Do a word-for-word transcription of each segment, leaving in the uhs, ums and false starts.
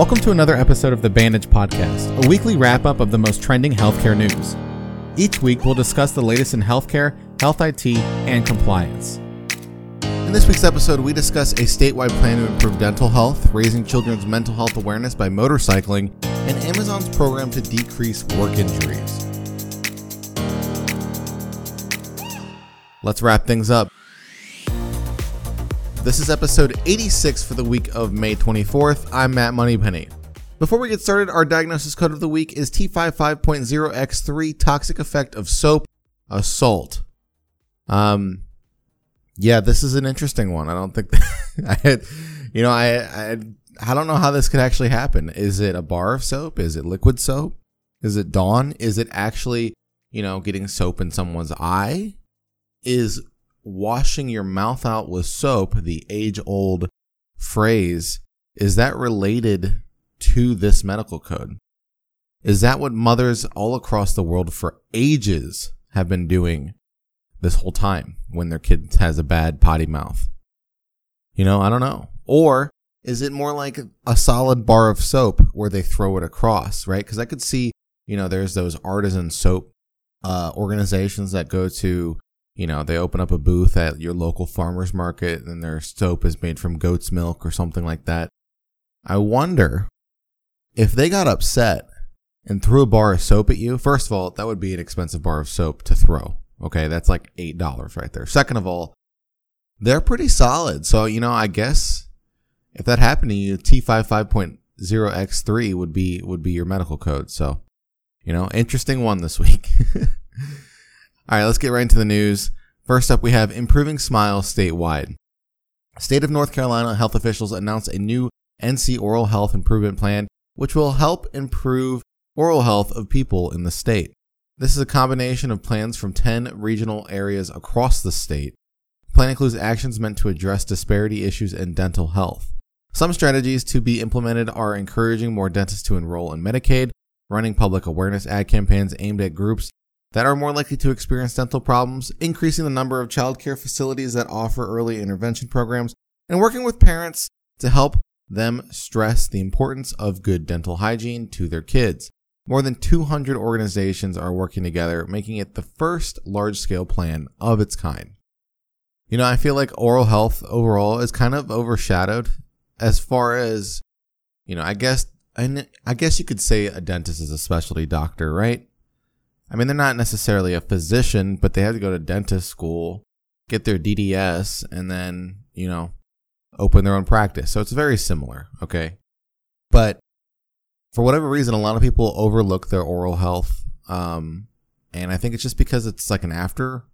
Welcome to another episode of the Bandage Podcast, a weekly wrap-up of the most trending healthcare news. Each week, we'll discuss the latest in healthcare, health I T, and compliance. In this week's episode, we discuss a statewide plan to improve dental health, raising children's mental health awareness by motorcycling, and Amazon's program to decrease work injuries. Let's wrap things up. This is episode eighty-six for the week of May twenty-fourth. I'm Matt Moneypenny. Before we get started, our diagnosis code of the week is T fifty-five point zero x three, toxic effect of soap, assault. Um, yeah, this is an interesting one. I don't think that, I had, you know, I, I, I don't know how this could actually happen. Is it a bar of soap? Is it liquid soap? Is it Dawn? Is it actually, you know, getting soap in someone's eye? Is washing your mouth out with soap, the age-old phrase, is that related to this medical code? Is that what mothers all across the world for ages have been doing this whole time when their kid has a bad potty mouth? You know, I don't know. Or is it more like a solid bar of soap where they throw it across, right? Because I could see, you know, there's those artisan soap uh, organizations that go to, you know, they open up a booth at your local farmer's market and their soap is made from goat's milk or something like that. I wonder if they got upset and threw a bar of soap at you. First of all, that would be an expensive bar of soap to throw. Okay, that's like eight dollars right there. Second of all, they're pretty solid. So, you know, I guess if that happened to you, T fifty-five point zero x three would be would be your medical code. So, you know, interesting one this week. All right, let's get right into the news. First up, we have improving smiles statewide. State of North Carolina health officials announced a new N C Oral Health Improvement Plan, which will help improve oral health of people in the state. This is a combination of plans from ten regional areas across the state. The plan includes actions meant to address disparity issues in dental health. Some strategies to be implemented are encouraging more dentists to enroll in Medicaid, running public awareness ad campaigns aimed at groups that are more likely to experience dental problems, increasing the number of childcare facilities that offer early intervention programs, and working with parents to help them stress the importance of good dental hygiene to their kids. More than two hundred organizations are working together, making it the first large-scale plan of its kind. You know, I feel like oral health overall is kind of overshadowed as far as, you know, I guess, I, I guess you could say a dentist is a specialty doctor, right? I mean, they're not necessarily a physician, but they have to go to dentist school, get their D D S, and then, you know, open their own practice. So it's very similar, okay? But for whatever reason, a lot of people overlook their oral health. Um, and I think it's just because it's like an after,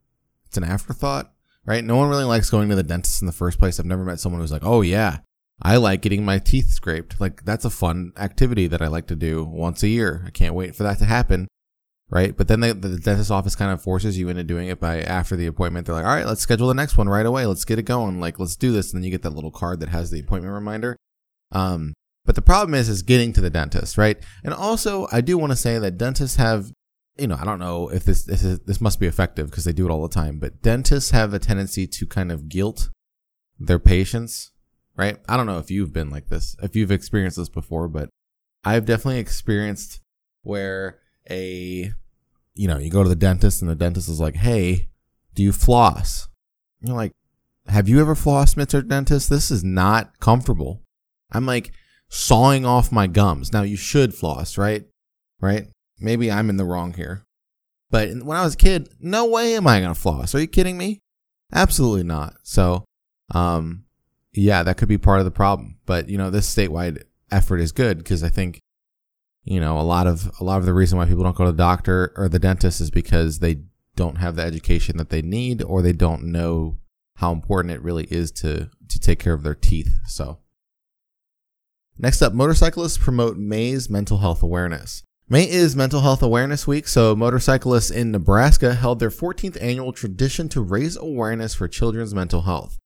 it's an afterthought, right? No one really likes going to the dentist in the first place. I've never met someone who's like, oh, yeah, I like getting my teeth scraped. Like, that's a fun activity that I like to do once a year. I can't wait for that to happen. Right. But then they, the dentist's office kind of forces you into doing it by after the appointment. They're like, all right, let's schedule the next one right away. Let's get it going. Like, let's do this. And then you get that little card that has the appointment reminder. Um, but the problem is, is getting to the dentist. Right. And also, I do want to say that dentists have, you know, I don't know if this this, is, this must be effective because they do it all the time. But dentists have a tendency to kind of guilt their patients. Right. I don't know if you've been like this, if you've experienced this before, but I've definitely experienced where a, you know, you go to the dentist and the dentist is like, hey, do you floss? And you're like, have you ever flossed, Mister Dentist? This is not comfortable. I'm like sawing off my gums. Now you should floss, right? Right? Maybe I'm in the wrong here. But when I was a kid, no way am I going to floss. Are you kidding me? Absolutely not. So, um, yeah, that could be part of the problem. But, you know, this statewide effort is good because I think, you know, a lot of a lot of the reason why people don't go to the doctor or the dentist is because they don't have the education that they need, or they don't know how important it really is to to take care of their teeth. So next up, motorcyclists promote May's mental health awareness. May is Mental Health Awareness Week, so motorcyclists in Nebraska held their fourteenth annual tradition to raise awareness for children's mental health.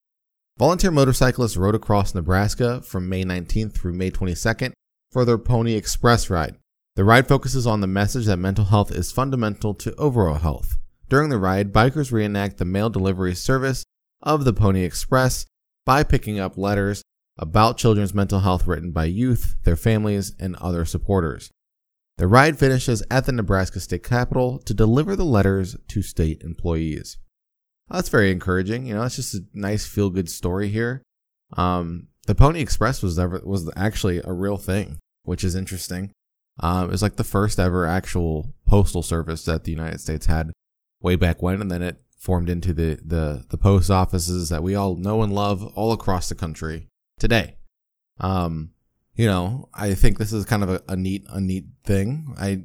Volunteer motorcyclists rode across Nebraska from May nineteenth through May twenty-second. For their Pony Express ride. The ride focuses on the message that mental health is fundamental to overall health. During the ride, bikers reenact the mail delivery service of the Pony Express by picking up letters about children's mental health written by youth, their families, and other supporters. The ride finishes at the Nebraska State Capitol to deliver the letters to state employees. Well, that's very encouraging. You know, it's just a nice feel-good story here. Um, the Pony Express was ever, was actually a real thing, which is interesting. Um, it was like the first ever actual postal service that the United States had way back when, and then it formed into the, the, the post offices that we all know and love all across the country today. Um, you know, I think this is kind of a, a neat, a neat thing. I,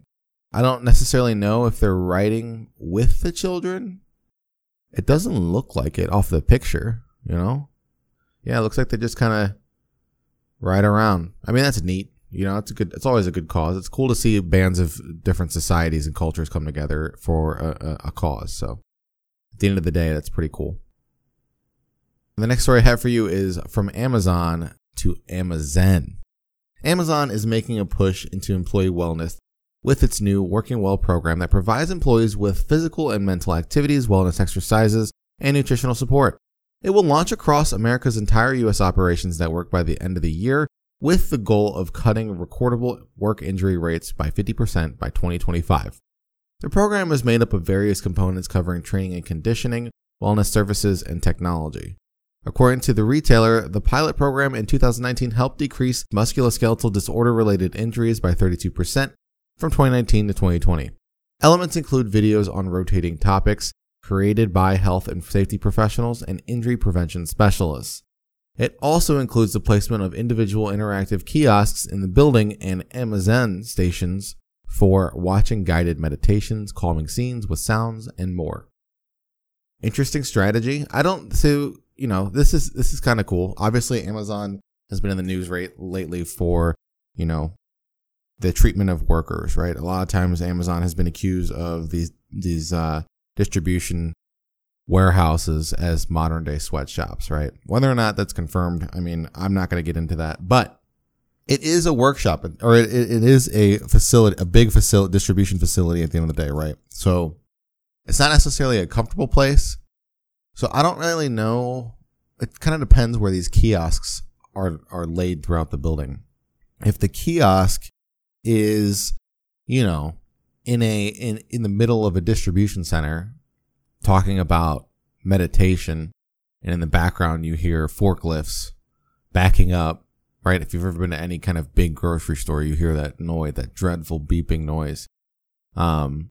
I don't necessarily know if they're writing with the children. It doesn't look like it off the picture, you know? Yeah, it looks like they just kind of ride around. I mean, that's neat. You know, it's a good, it's always a good cause. It's cool to see bands of different societies and cultures come together for a, a, a cause. So at the end of the day, that's pretty cool. The next story I have for you is from Amazon to Amazon. Amazon is making a push into employee wellness with its new Working Well program that provides employees with physical and mental activities, wellness exercises, and nutritional support. It will launch across America's entire U S operations network by the end of the year with the goal of cutting recordable work injury rates by fifty percent by twenty twenty-five. The program is made up of various components covering training and conditioning, wellness services, and technology. According to the retailer, the pilot program in two thousand nineteen helped decrease musculoskeletal disorder-related injuries by thirty-two percent from twenty nineteen to twenty twenty. Elements include videos on rotating topics created by health and safety professionals and injury prevention specialists. It also includes the placement of individual interactive kiosks in the building and Amazon stations for watching guided meditations, calming scenes with sounds, and more. Interesting strategy. I don't so you know, this is this is kind of cool. Obviously, Amazon has been in the news rate lately for, you know, the treatment of workers, right? A lot of times Amazon has been accused of these these uh, distribution warehouses as modern day sweatshops, right? Whether or not that's confirmed, I mean, I'm not going to get into that, but it is a workshop, or it, it is a facility, a big facility, distribution facility at the end of the day, right? So it's not necessarily a comfortable place. So I don't really know. It kind of depends where these kiosks are, are laid throughout the building. If the kiosk is, you know, in a, in, in the middle of a distribution center, talking about meditation, and in the background you hear forklifts backing up, right? If you've ever been to any kind of big grocery store, you hear that noise, that dreadful beeping noise. Um,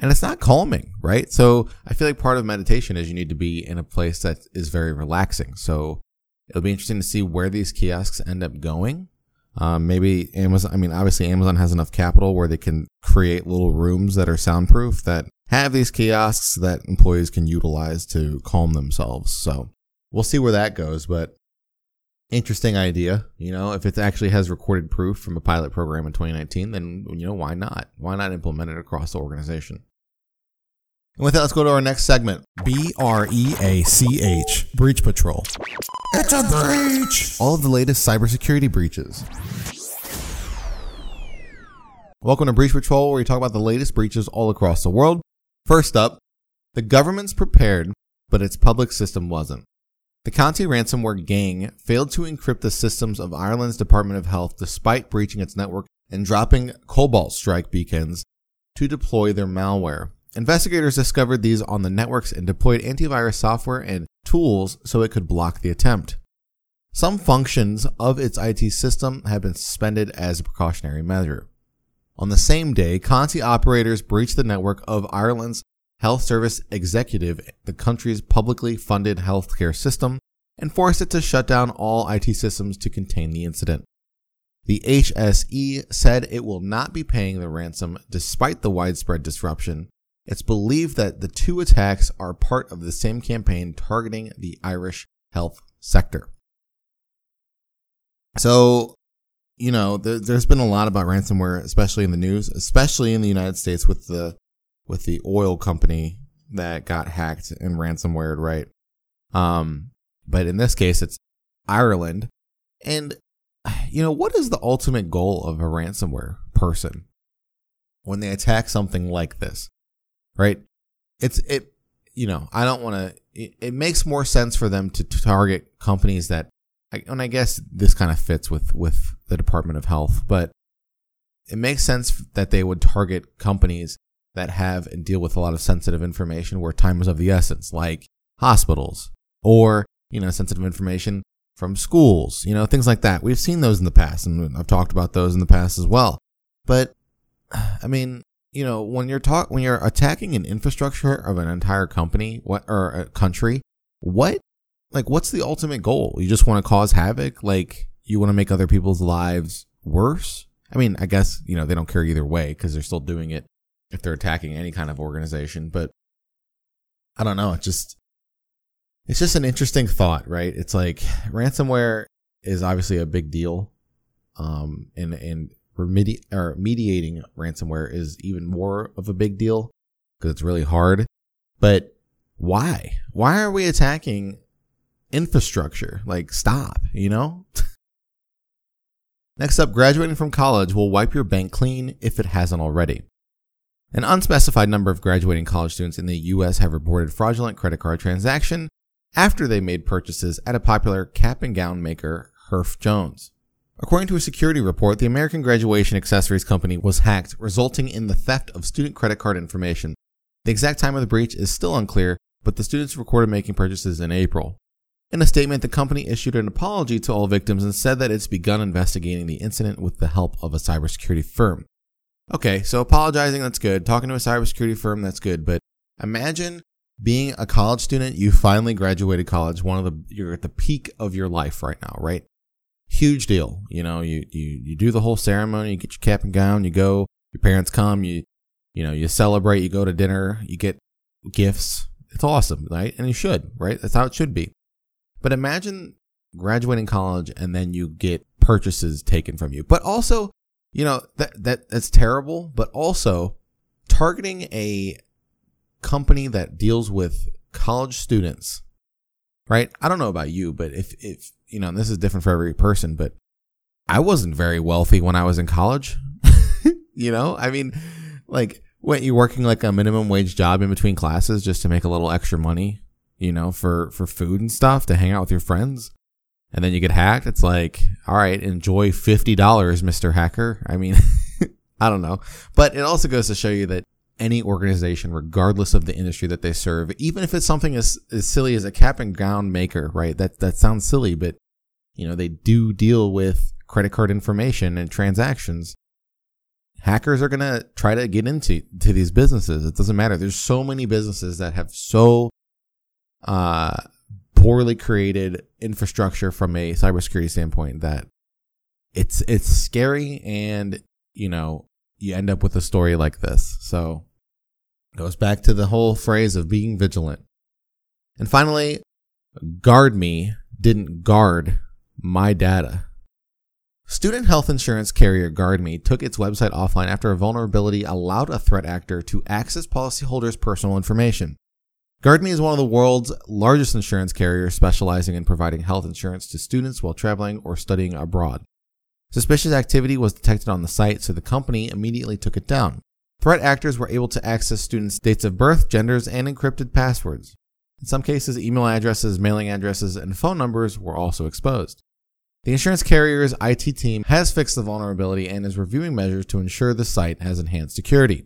and it's not calming, right? So I feel like part of meditation is you need to be in a place that is very relaxing. So it'll be interesting to see where these kiosks end up going. Um, maybe Amazon, I mean, obviously Amazon has enough capital where they can create little rooms that are soundproof that have these kiosks that employees can utilize to calm themselves. So we'll see where that goes, but interesting idea. You know, if it actually has recorded proof from a pilot program in twenty nineteen, then, you know, why not? Why not implement it across the organization? And with that, let's go to our next segment. B R E A C H, Breach Patrol. It's a breach! All of the latest cybersecurity breaches. Welcome to Breach Patrol, where we talk about the latest breaches all across the world. First up, the government's prepared, but its public system wasn't. The Conti ransomware gang failed to encrypt the systems of Ireland's Department of Health despite breaching its network and dropping Cobalt Strike beacons to deploy their malware. Investigators discovered these on the networks and deployed antivirus software and tools so it could block the attempt. Some functions of its I T system have been suspended as a precautionary measure. On the same day, Conti operators breached the network of Ireland's Health Service Executive, the country's publicly funded healthcare system, and forced it to shut down all I T systems to contain the incident. The H S E said it will not be paying the ransom despite the widespread disruption. It's believed that the two attacks are part of the same campaign targeting the Irish health sector. So, you know, th- there's been a lot about ransomware, especially in the news, especially in the United States with the with the oil company that got hacked and ransomwared, right? Um, but in this case, it's Ireland. And, you know, what is the ultimate goal of a ransomware person when they attack something like this? Right. It's it, you know, I don't want to, it, it makes more sense for them to, to target companies that I, and I guess this kind of fits with, with the Department of Health, but it makes sense that they would target companies that have and deal with a lot of sensitive information where time is of the essence, like hospitals or, you know, sensitive information from schools, you know, things like that. We've seen those in the past, and I've talked about those in the past as well. But, I mean, you know, when you're talk when you're attacking an infrastructure of an entire company what or a country, what like what's the ultimate goal? You just want to cause havoc? Like, you want to make other people's lives worse? I mean, I guess, you know, they don't care either way because they're still doing it if they're attacking any kind of organization. But I don't know. It just it's just an interesting thought, right? It's like ransomware is obviously a big deal, um, and and remedi- or mediating ransomware is even more of a big deal because it's really hard. But why? Why are we attacking infrastructure? Like, stop, you know? Next up, graduating from college will wipe your bank clean if it hasn't already. An unspecified number of graduating college students in the U S have reported fraudulent credit card transaction after they made purchases at a popular cap and gown maker, Herf Jones. According to a security report, the American Graduation Accessories Company was hacked, resulting in the theft of student credit card information. The exact time of the breach is still unclear, but the students recorded making purchases in April. In a statement, the company issued an apology to all victims and said that it's begun investigating the incident with the help of a cybersecurity firm. Okay, so apologizing, that's good. Talking to a cybersecurity firm, that's good. But imagine being a college student. You finally graduated college. One of the you're at the peak of your life right now, right? Huge deal. You know, you you you do the whole ceremony. You get your cap and gown. You go. Your parents come. You you know you celebrate. You go to dinner. You get gifts. It's awesome, right? And you should, right? That's how it should be. But imagine graduating college and then you get purchases taken from you. But also, you know, that that that's terrible, but also targeting a company that deals with college students, right? I don't know about you, but if, if you know, and this is different for every person, but I wasn't very wealthy when I was in college. You know, I mean, like, weren't you working like a minimum wage job in between classes just to make a little extra money, you know, for, for food and stuff, to hang out with your friends? And then you get hacked. It's like, all right, enjoy fifty dollars, Mister Hacker. I mean, I don't know. But it also goes to show you that any organization, regardless of the industry that they serve, even if it's something as, as silly as a cap and gown maker, right? That that sounds silly, but, you know, they do deal with credit card information and transactions. Hackers are going to try to get into to these businesses. It doesn't matter. There's so many businesses that have so... uh. poorly created infrastructure from a cybersecurity standpoint that it's it's scary, and you know you end up with a story like this. So it goes back to the whole phrase of being vigilant. And finally, GuardMe didn't guard my data. Student health insurance carrier GuardMe took its website offline after a vulnerability allowed a threat actor to access policyholders' personal information. GuardMe is one of the world's largest insurance carriers, specializing in providing health insurance to students while traveling or studying abroad. Suspicious activity was detected on the site, so the company immediately took it down. Threat actors were able to access students' dates of birth, genders, and encrypted passwords. In some cases, email addresses, mailing addresses, and phone numbers were also exposed. The insurance carrier's I T team has fixed the vulnerability and is reviewing measures to ensure the site has enhanced security.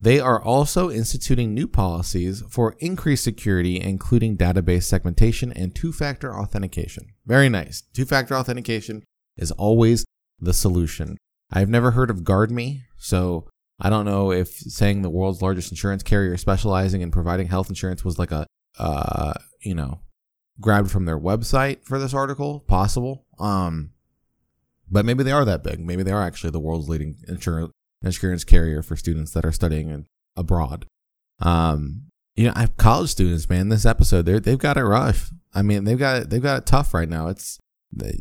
They are also instituting new policies for increased security, including database segmentation and two-factor authentication. Very nice. Two-factor authentication is always the solution. I've never heard of GuardMe, so I don't know if saying the world's largest insurance carrier specializing in providing health insurance was like a, uh, you know, grabbed from their website for this article. Possible. Um, but maybe they are that big. Maybe they are actually the world's leading insurance insurance carrier for students that are studying abroad. Um, you know, I have college students, man. This episode, they they've got it rough. I mean, they've got it, they've got it tough right now. It's,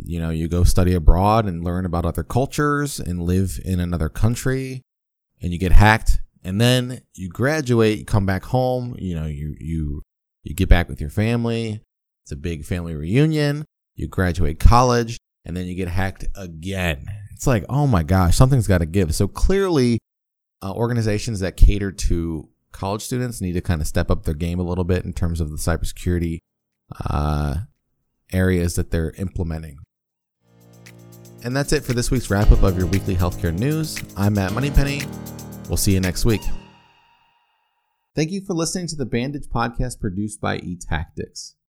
you know, you go study abroad and learn about other cultures and live in another country, and you get hacked, and then you graduate, you come back home. You know, you you you get back with your family. It's a big family reunion. You graduate college, and then you get hacked again. It's like, oh my gosh, something's got to give. So clearly, uh, organizations that cater to college students need to kind of step up their game a little bit in terms of the cybersecurity uh, areas that they're implementing. And that's it for this week's wrap up of your weekly healthcare news. I'm Matt Moneypenny. We'll see you next week. Thank you for listening to the Bandage Podcast produced by eTactics.